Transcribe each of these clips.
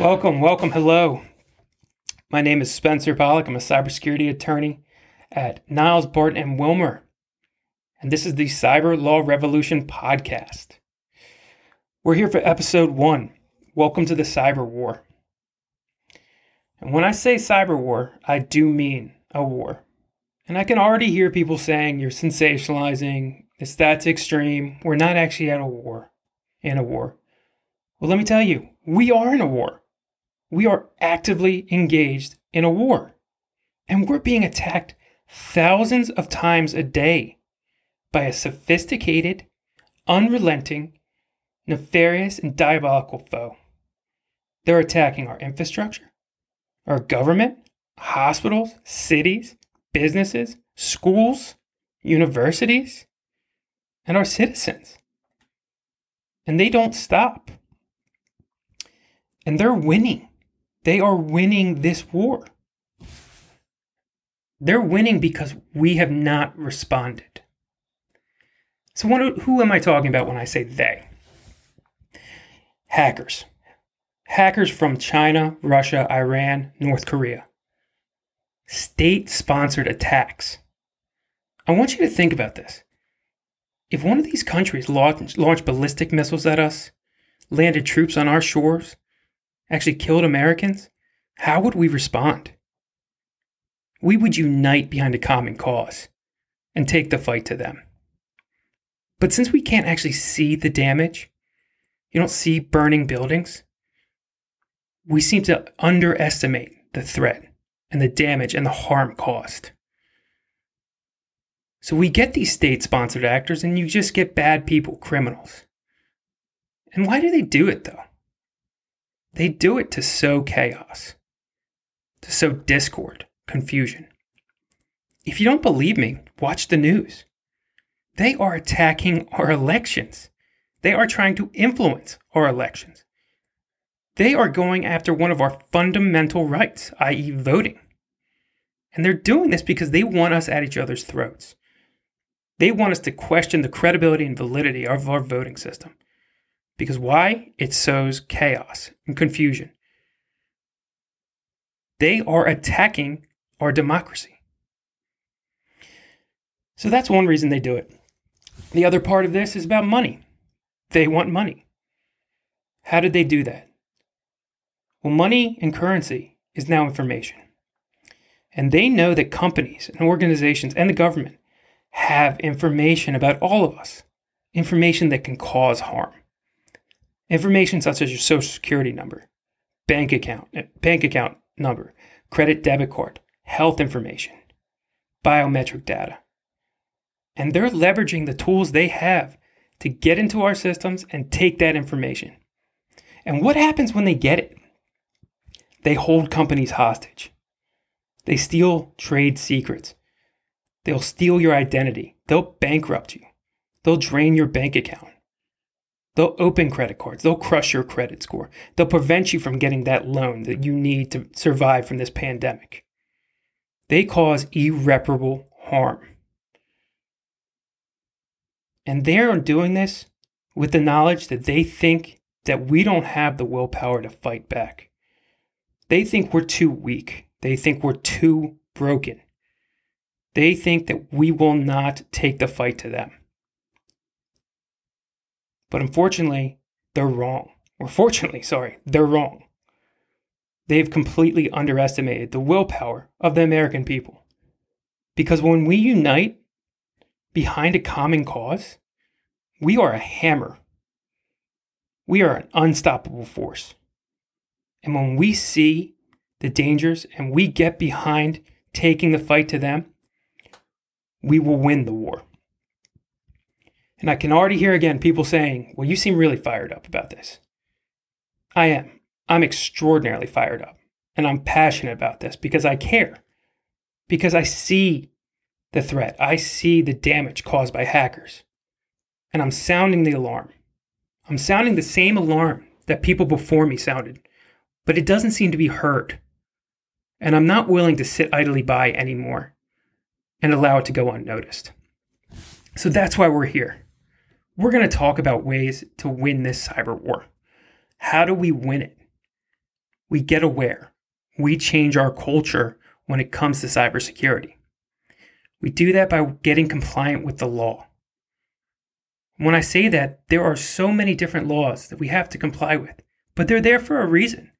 Welcome, hello. My name is Spencer Pollock. I'm a cybersecurity attorney at Niles, Barton & Wilmer. And this is the Cyber Law Revolution podcast. We're here for episode 1. Welcome to the cyber war. And when I say cyber war, I do mean a war. And I can already hear people saying you're sensationalizing, it's that's extreme, we're not actually at a war, in a war. Well, let me tell you, we are in a war. We are actively engaged in a war. And we're being attacked thousands of times a day by a sophisticated, unrelenting, nefarious, and diabolical foe. They're attacking our infrastructure, our government, hospitals, cities, businesses, schools, universities, and our citizens. And they don't stop. And they're winning. They are winning this war. They're winning because we have not responded. So who am I talking about when I say they? Hackers. Hackers from China, Russia, Iran, North Korea. State-sponsored attacks. I want you to think about this. If one of these countries launched ballistic missiles at us, landed troops on our shores, actually killed Americans, how would we respond? We would unite behind a common cause and take the fight to them. But since we can't actually see the damage, you don't see burning buildings, we seem to underestimate the threat and the damage and the harm caused. So we get these state-sponsored actors and you just get bad people, criminals. And why do they do it though? They do it to sow chaos, to sow discord, confusion. If you don't believe me, watch the news. They are attacking our elections. They are trying to influence our elections. They are going after one of our fundamental rights, i.e. voting. And they're doing this because they want us at each other's throats. They want us to question the credibility and validity of our voting system. Because why? It sows chaos and confusion. They are attacking our democracy. So that's one reason they do it. The other part of this is about money. They want money. How did they do that? Well, money and currency is now information. And they know that companies and organizations and the government have information about all of us. Information that can cause harm. Information such as your social security number, bank account number, credit debit card, health information, biometric data. And they're leveraging the tools they have to get into our systems and take that information. And what happens when they get it? They hold companies hostage. They steal trade secrets. They'll steal your identity. They'll bankrupt you. They'll drain your bank account. They'll open credit cards. They'll crush your credit score. They'll prevent you from getting that loan that you need to survive from this pandemic. They cause irreparable harm. And they are doing this with the knowledge that they think that we don't have the willpower to fight back. They think we're too weak. They think we're too broken. They think that we will not take the fight to them. But unfortunately, they're wrong. Or fortunately, sorry, they're wrong. They've completely underestimated the willpower of the American people. Because when we unite behind a common cause, we are a hammer. We are an unstoppable force. And when we see the dangers and we get behind taking the fight to them, we will win the war. And I can already hear again people saying, well, you seem really fired up about this. I am. I'm extraordinarily fired up. And I'm passionate about this because I care. Because I see the threat. I see the damage caused by hackers. And I'm sounding the alarm. I'm sounding the same alarm that people before me sounded. But it doesn't seem to be heard. And I'm not willing to sit idly by anymore and allow it to go unnoticed. So that's why we're here. We're going to talk about ways to win this cyber war. How do we win it? we get aware. We change our culture when it comes to cybersecurity. We do that by getting compliant with the law. When I say that, there are so many different laws that we have to comply with, but they're there for a reason.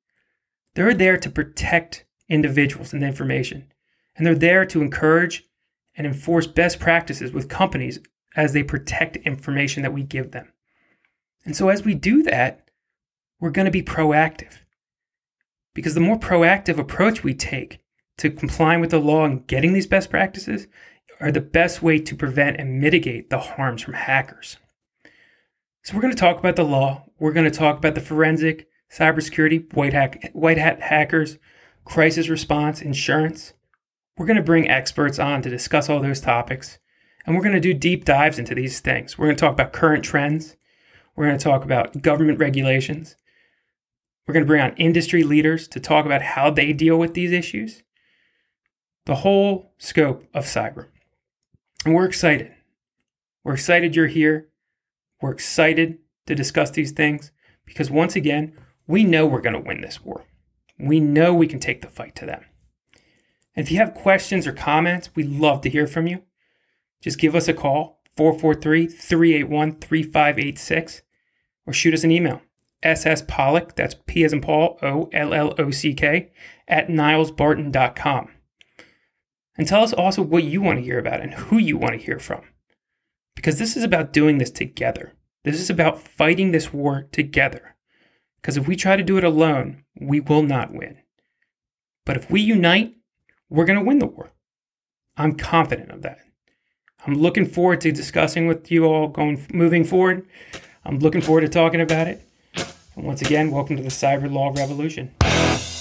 They're there to protect individuals and information, and they're there to encourage and enforce best practices with companies as they protect information that we give them. And so as we do that, we're going to be proactive, because the more proactive approach we take to complying with the law and getting these best practices are the best way to prevent and mitigate the harms from hackers. So we're going to talk about the law. We're going to talk about the forensic, cybersecurity, white hat hackers, crisis response, insurance. We're going to bring experts on to discuss all those topics. And we're going to do deep dives into these things. We're going to talk about current trends. We're going to talk about government regulations. We're going to bring on industry leaders to talk about how they deal with these issues. The whole scope of cyber. And we're excited. We're excited you're here. We're excited to discuss these things because, once again, we know we're going to win this war. We know we can take the fight to them. And if you have questions or comments, we'd love to hear from you. Just give us a call, 443-381-3586, or shoot us an email, sspollock, that's P as in Paul, O-L-L-O-C-K, @nilesbarton.com. And tell us also what you want to hear about and who you want to hear from. Because this is about doing this together. This is about fighting this war together. Because if we try to do it alone, we will not win. But if we unite, we're going to win the war. I'm confident of that. I'm looking forward to discussing with you all moving forward. I'm looking forward to talking about it. And once again, welcome to the Cyber Law Revolution.